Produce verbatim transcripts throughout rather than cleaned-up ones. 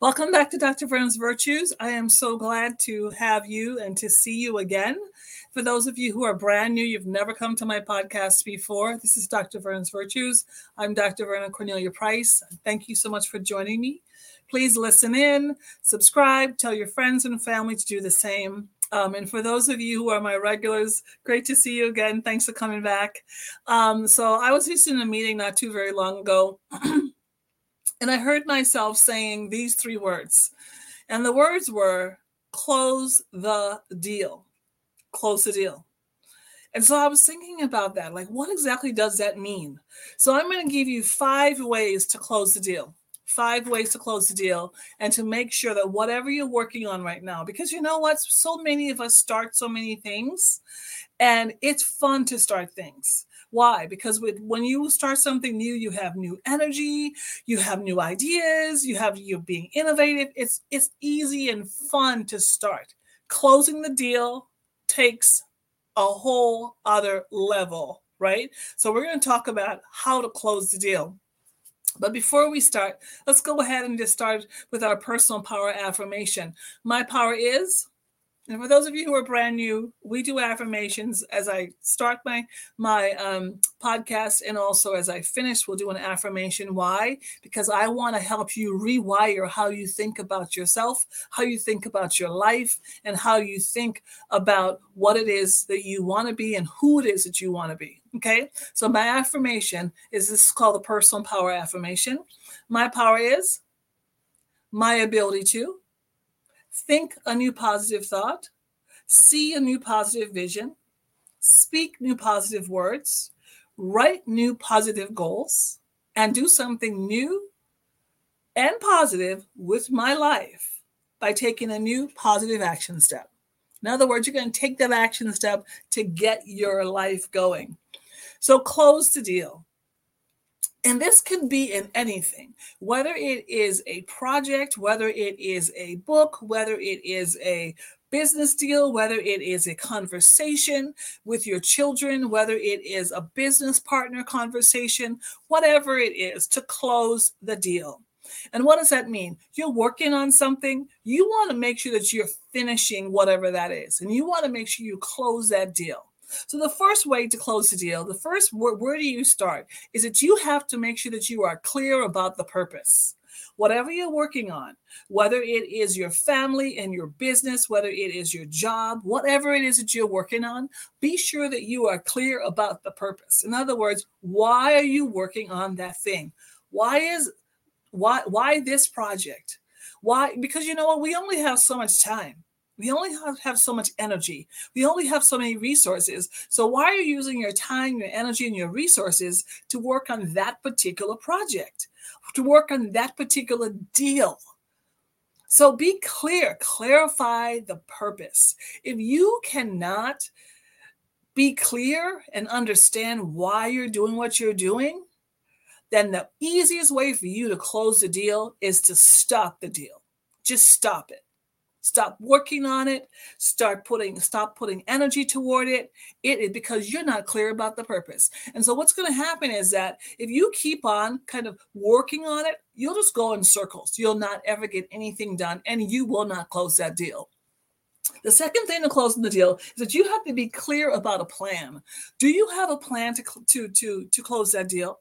Welcome back to Doctor Verna's Virtues. I am so glad to have you and to see you again. For those of you who are brand new, you've never come to my podcast before, this is Doctor Verna's Virtues. I'm Doctor Verna Cornelia Price. Thank you so much for joining me. Please listen in, subscribe, tell your friends and family to do the same. Um, and for those of you who are my regulars, great to see you again. Thanks for coming back. Um, so I was just in a meeting not too very long ago. And I heard myself saying these three words. And the words were, close the deal. Close the deal. And so I was thinking about that. Like, what exactly does that mean? So I'm going to give you five ways to close the deal. Five ways to close the deal and to make sure that whatever you're working on right now, because you know what? So many of us start so many things. And it's fun to start things. Why? Because with, when you start something new, you have new energy, you have new ideas, you have you're being innovative. It's it's easy and fun to start. Closing the deal takes a whole other level, right? So we're going to talk about how to close the deal. But before we start, let's go ahead and just start with our personal power affirmation. My power is... And for those of you who are brand new, we do affirmations as I start my my um, podcast, and also as I finish, we'll do an affirmation. Why? Because I want to help you rewire how you think about yourself, how you think about your life, and how you think about what it is that you want to be and who it is that you want to be. Okay? So my affirmation is this is called the personal power affirmation. My power is my ability to think a new positive thought, see a new positive vision, speak new positive words, write new positive goals, and do something new and positive with my life by taking a new positive action step. In other words, you're going to take that action step to get your life going. So close the deal. And this can be in anything, whether it is a project, whether it is a book, whether it is a business deal, whether it is a conversation with your children, whether it is a business partner conversation, whatever it is, to close the deal. And what does that mean? You're working on something. You want to make sure that you're finishing whatever that is. And you want to make sure you close that deal. So the first way to close the deal, the first where, where do you start, is that you have to make sure that you are clear about the purpose. Whatever you're working on, whether it is your family and your business, whether it is your job, whatever it is that you're working on, be sure that you are clear about the purpose. In other words, why are you working on that thing? Why is why why this project? Why? Because you know what? We only have so much time. We only have, have so much energy. We only have so many resources. So why are you using your time, your energy, and your resources to work on that particular project, to work on that particular deal? So be clear. Clarify the purpose. If you cannot be clear and understand why you're doing what you're doing, then the easiest way for you to close the deal is to stop the deal. Just stop it. Stop working on it. Start putting, stop putting energy toward it. It is because you're not clear about the purpose. And so what's going to happen is that if you keep on kind of working on it, you'll just go in circles. You'll not ever get anything done, and you will not close that deal. The second thing to closing the deal is that you have to be clear about a plan. Do you have a plan to, to, to, to close that deal?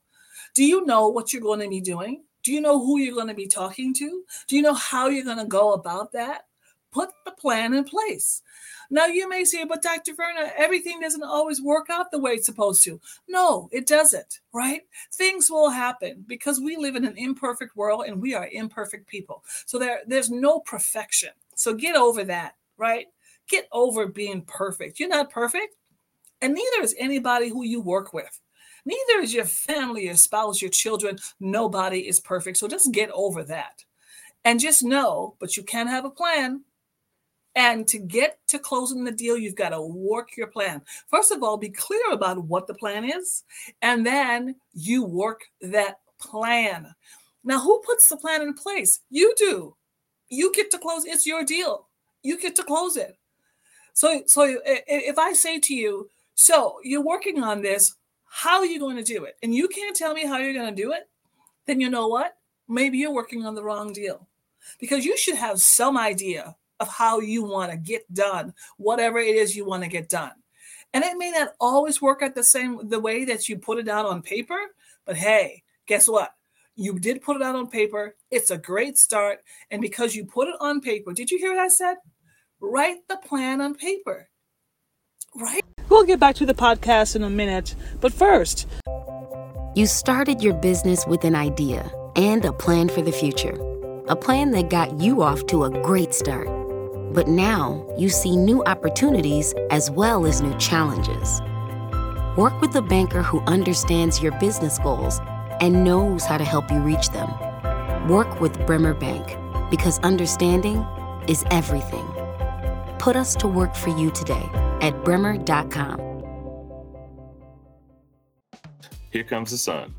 Do you know what you're going to be doing? Do you know who you're going to be talking to? Do you know how you're going to go about that? put the plan in place. Now you may say, but Doctor Verna, everything doesn't always work out the way it's supposed to. No, it doesn't, right? Things will happen because we live in an imperfect world and we are imperfect people. So there, there's no perfection. So get over that, right? Get over being perfect. You're not perfect, and neither is anybody who you work with. Neither is your family, your spouse, your children. Nobody is perfect. So just get over that. And just know, but you can have a plan. And to get to closing the deal, you've got to work your plan. First of all, be clear about what the plan is, and then you work that plan. Now, who puts the plan in place? You do. You get to close. It's your deal. You get to close it. So, so if I say to you, so you're working on this, how are you going to do it? And you can't tell me how you're going to do it, then you know what? Maybe you're working on the wrong deal, because you should have some idea of how you want to get done, whatever it is you want to get done. And it may not always work out the same, the way that you put it out on paper, but hey, guess what? You did put it out on paper. It's a great start. And because you put it on paper, did you hear what I said? Write the plan on paper, right? We'll get back to the podcast in a minute, but first. You started your business with an idea and a plan for the future, a plan that got you off to a great start. But now you see new opportunities as well as new challenges. Work with a banker who understands your business goals and knows how to help you reach them. Work with Bremer Bank, because understanding is everything. Put us to work for you today at bremer dot com. Here comes the sun.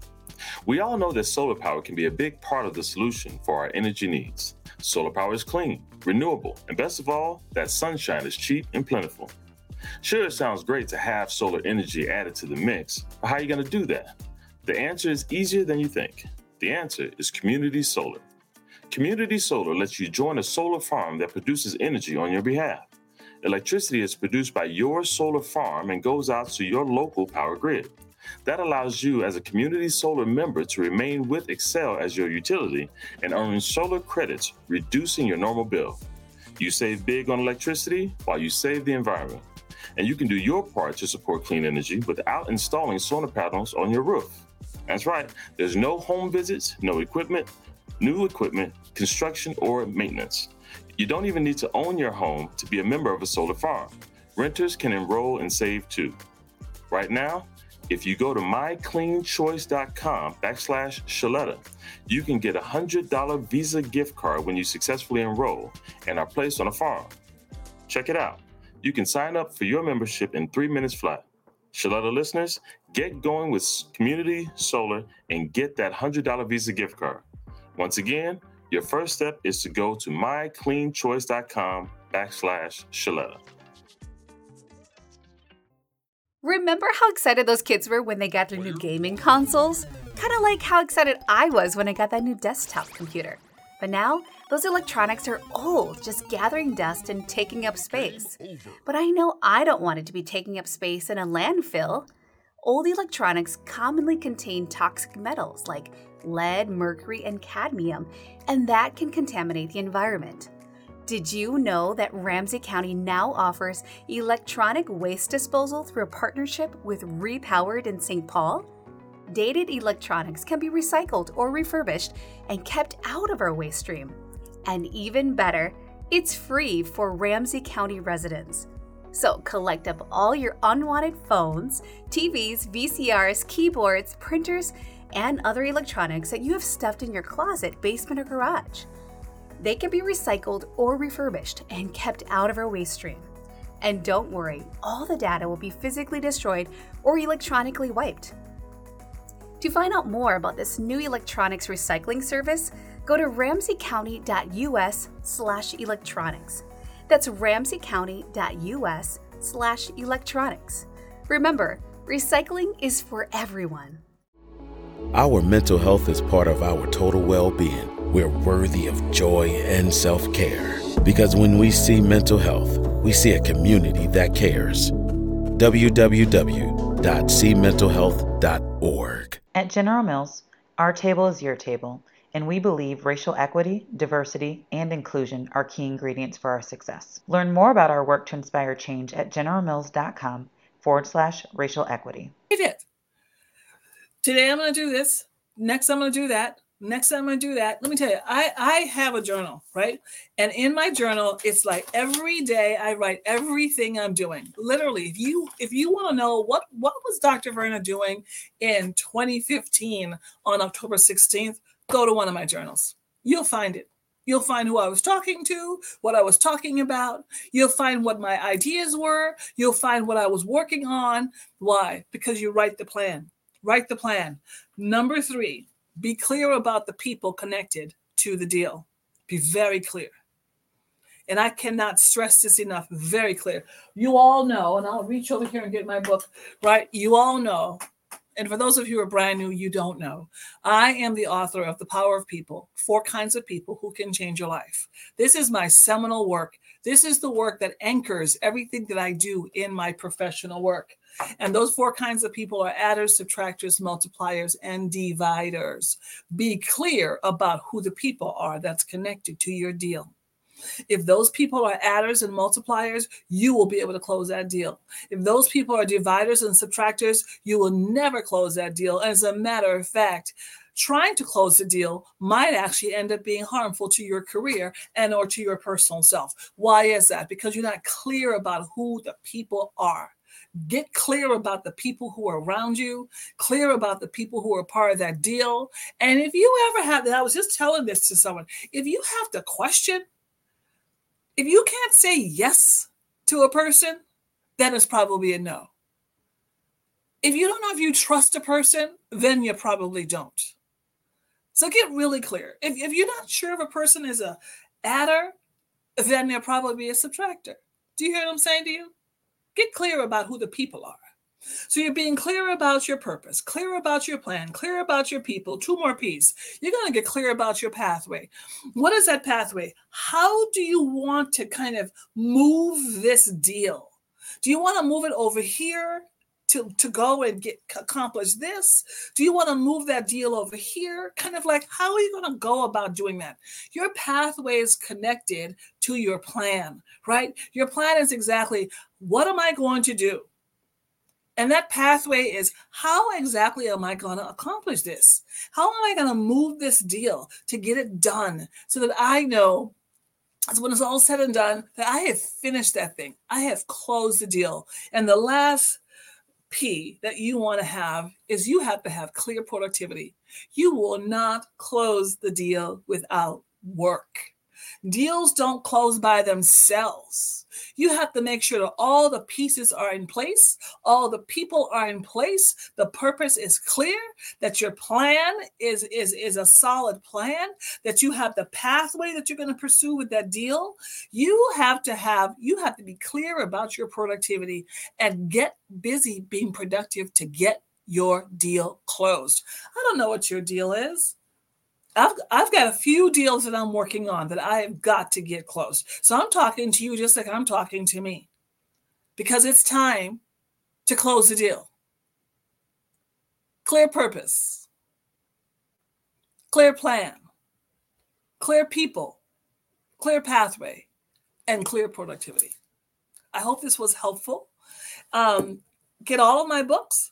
We all know that solar power can be a big part of the solution for our energy needs. Solar power is clean, renewable, and best of all, that sunshine is cheap and plentiful. Sure, it sounds great to have solar energy added to the mix, but how are you going to do that? The answer is easier than you think. The answer is community solar. Community solar lets you join a solar farm that produces energy on your behalf. Electricity is produced by your solar farm and goes out to your local power grid. That allows you as a community solar member to remain with Excel as your utility and earn solar credits, reducing your normal bill. You save big on electricity while you save the environment. And you can do your part to support clean energy without installing solar panels on your roof. That's right, there's no home visits, no equipment, new equipment, construction, or maintenance. You don't even need to own your home to be a member of a solar farm. Renters can enroll and save too. Right now, if you go to my clean choice dot com backslash Shaletta, you can get a one hundred dollars Visa gift card when you successfully enroll and are placed on a farm. Check it out. You can sign up for your membership in three minutes flat. Shaletta listeners, get going with community solar and get that one hundred dollars Visa gift card. Once again, your first step is to go to my clean choice dot com backslash Shaletta. Remember how excited those kids were when they got their new gaming consoles? Kind of like how excited I was when I got that new desktop computer. But now, those electronics are old, just gathering dust and taking up space. But I know I don't want it to be taking up space in a landfill. Old electronics commonly contain toxic metals like lead, mercury, and cadmium, and that can contaminate the environment. Did you know that Ramsey County now offers electronic waste disposal through a partnership with Repowered in Saint Paul? Dated electronics can be recycled or refurbished and kept out of our waste stream. And even better, it's free for Ramsey County residents. So collect up all your unwanted phones, T Vs, V C Rs, keyboards, printers, and other electronics that you have stuffed in your closet, basement, or garage. They can be recycled or refurbished and kept out of our waste stream. And don't worry, all the data will be physically destroyed or electronically wiped. To find out more about this new electronics recycling service, go to ramsey county dot u s slash electronics. That's ramsey county dot u s slash electronics. Remember, recycling is for everyone. Our mental health is part of our total well-being. We're worthy of joy and self-care. Because when we see mental health, we see a community that cares. w w w dot see mental health dot org. At General Mills, our table is your table, and we believe racial equity, diversity, and inclusion are key ingredients for our success. Learn more about our work to inspire change at general mills dot com forward slash racial equity. It is. Today I'm going to do this. Next I'm going to do that. Next I'm going to do that. Let me tell you, I, I have a journal, right? And in my journal, it's like every day I write everything I'm doing. Literally, if you if you want to know what, what was Doctor Verna doing in twenty fifteen on October sixteenth, go to one of my journals. You'll find it. You'll find who I was talking to, what I was talking about. You'll find what my ideas were. You'll find what I was working on. Why? Because you write the plan. Write the plan. Number three. Be clear about the people connected to the deal. Be very clear. And I cannot stress this enough, very clear. You all know, and I'll reach over here and get my book, right? You all know, and for those of you who are brand new, you don't know, I am the author of The Power of People, Four Kinds of People Who Can Change Your Life. This is my seminal work. This is the work that anchors everything that I do in my professional work. And those four kinds of people are adders, subtractors, multipliers, and dividers. Be clear about who the people are that's connected to your deal. If those people are adders and multipliers, you will be able to close that deal. If those people are dividers and subtractors, you will never close that deal. As a matter of fact, trying to close the deal might actually end up being harmful to your career and or to your personal self. Why is that? Because you're not clear about who the people are. Get clear about the people who are around you, clear about the people who are part of that deal. And if you ever have that, I was just telling this to someone, if you have to question, if you can't say yes to a person, then it's probably a no. If you don't know if you trust a person, then you probably don't. So get really clear. If, if you're not sure if a person is a adder, then they'll probably be a subtractor. Do you hear what I'm saying to you? Get clear about who the people are. So you're being clear about your purpose, clear about your plan, clear about your people. Two more P's. You're going to get clear about your pathway. What is that pathway? How do you want to kind of move this deal? Do you want to move it over here to, to go and get accomplish this? Do you want to move that deal over here? Kind of like, how are you going to go about doing that? Your pathway is connected to your plan, right? Your plan is exactly, what am I going to do? And that pathway is, how exactly am I going to accomplish this? How am I going to move this deal to get it done so that I know when it's all said and done that I have finished that thing. I have closed the deal. And the last P that you want to have is you have to have clear productivity. You will not close the deal without work. Deals don't close by themselves. You have to make sure that all the pieces are in place, all the people are in place, the purpose is clear, that your plan is, is, is a solid plan, that you have the pathway that you're going to pursue with that deal. You have to have, you have to be clear about your productivity and get busy being productive to get your deal closed. I don't know what your deal is. I've, I've got a few deals that I'm working on that I've got to get closed. So I'm talking to you just like I'm talking to me because it's time to close the deal. Clear purpose, clear plan, clear people, clear pathway, and clear productivity. I hope this was helpful. Um, get all of my books.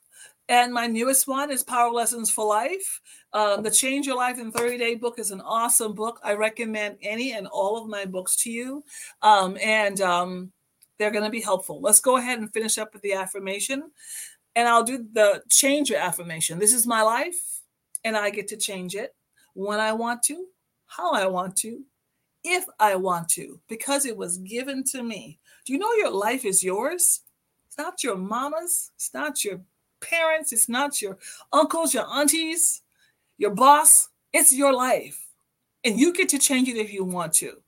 And my newest one is Power Lessons for Life. Um, the Change Your Life in thirty day book is an awesome book. I recommend any and all of my books to you. Um, and um, they're going to be helpful. Let's go ahead and finish up with the affirmation. And I'll do the change your affirmation. This is my life, and I get to change it when I want to, how I want to, if I want to, because it was given to me. Do you know your life is yours? It's not your mama's. It's not your parents, it's not your uncles, your aunties, your boss. It's your life. And you get to change it if you want to,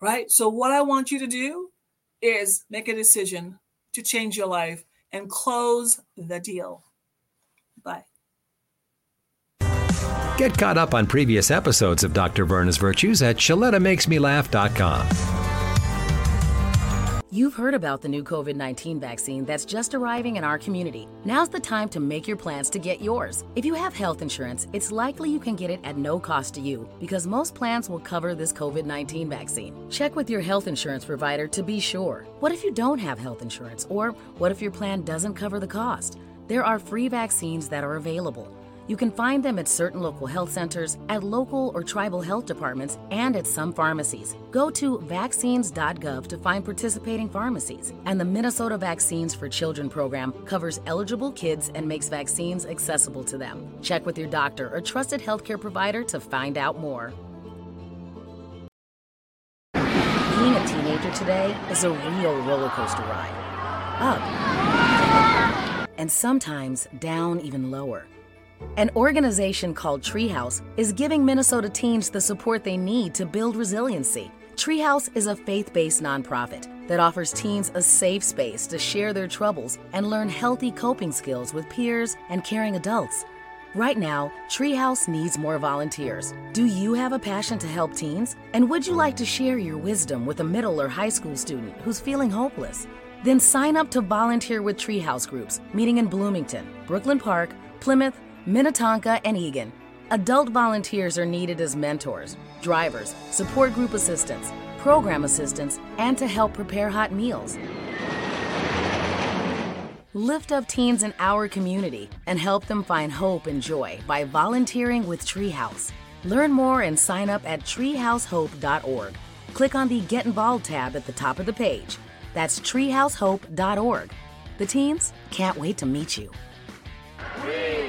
right? So what I want you to do is make a decision to change your life and close the deal. Bye. Get caught up on previous episodes of Doctor Verna's Virtues at Shaletta Makes Me Laugh dot com. You've heard about the new COVID nineteen vaccine that's just arriving in our community. Now's the time to make your plans to get yours. If you have health insurance, it's likely you can get it at no cost to you because most plans will cover this COVID nineteen vaccine. Check with your health insurance provider to be sure. What if you don't have health insurance, or what if your plan doesn't cover the cost? There are free vaccines that are available. You can find them at certain local health centers, at local or tribal health departments, and at some pharmacies. Go to vaccines dot gov to find participating pharmacies. And the Minnesota Vaccines for Children program covers eligible kids and makes vaccines accessible to them. Check with your doctor or trusted healthcare provider to find out more. Being a teenager today is a real roller coaster ride. Up. And sometimes down even lower. An organization called Treehouse is giving Minnesota teens the support they need to build resiliency. Treehouse is a faith-based nonprofit that offers teens a safe space to share their troubles and learn healthy coping skills with peers and caring adults. Right now, Treehouse needs more volunteers. Do you have a passion to help teens? And would you like to share your wisdom with a middle or high school student who's feeling hopeless? Then sign up to volunteer with Treehouse groups meeting in Bloomington, Brooklyn Park, Plymouth, Minnetonka, and Eagan. Adult volunteers are needed as mentors, drivers, support group assistants, program assistants, and to help prepare hot meals. Lift up teens in our community and help them find hope and joy by volunteering with Treehouse. Learn more and sign up at treehouse hope dot org. Click on the Get Involved tab at the top of the page. That's treehouse hope dot org. The teens can't wait to meet you. We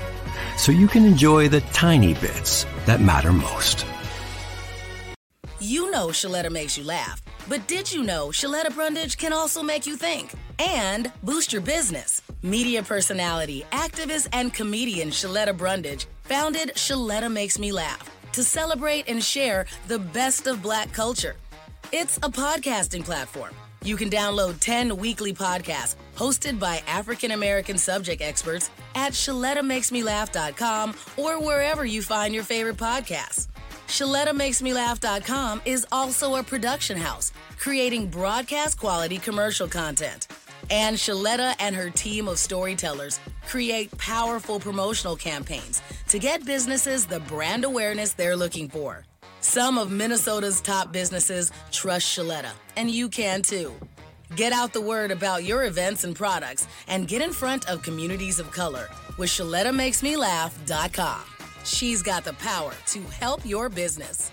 so you can enjoy the tiny bits that matter most. You know Shaletta makes you laugh, but did you know Shaletta Brundage can also make you think and boost your business? Media personality, activist, and comedian Shaletta Brundage founded Shaletta Makes Me Laugh to celebrate and share the best of Black culture. It's a podcasting platform. You can download ten weekly podcasts hosted by African-American subject experts at Shaletta Makes Me Laugh dot com or wherever you find your favorite podcasts. Shaletta Makes Me Laugh dot com is also a production house creating broadcast-quality commercial content. And Shaletta and her team of storytellers create powerful promotional campaigns to get businesses the brand awareness they're looking for. Some of Minnesota's top businesses trust Shaletta, and you can too. Get out the word about your events and products and get in front of communities of color with Shaletta Makes Me Laugh dot com. She's got the power to help your business.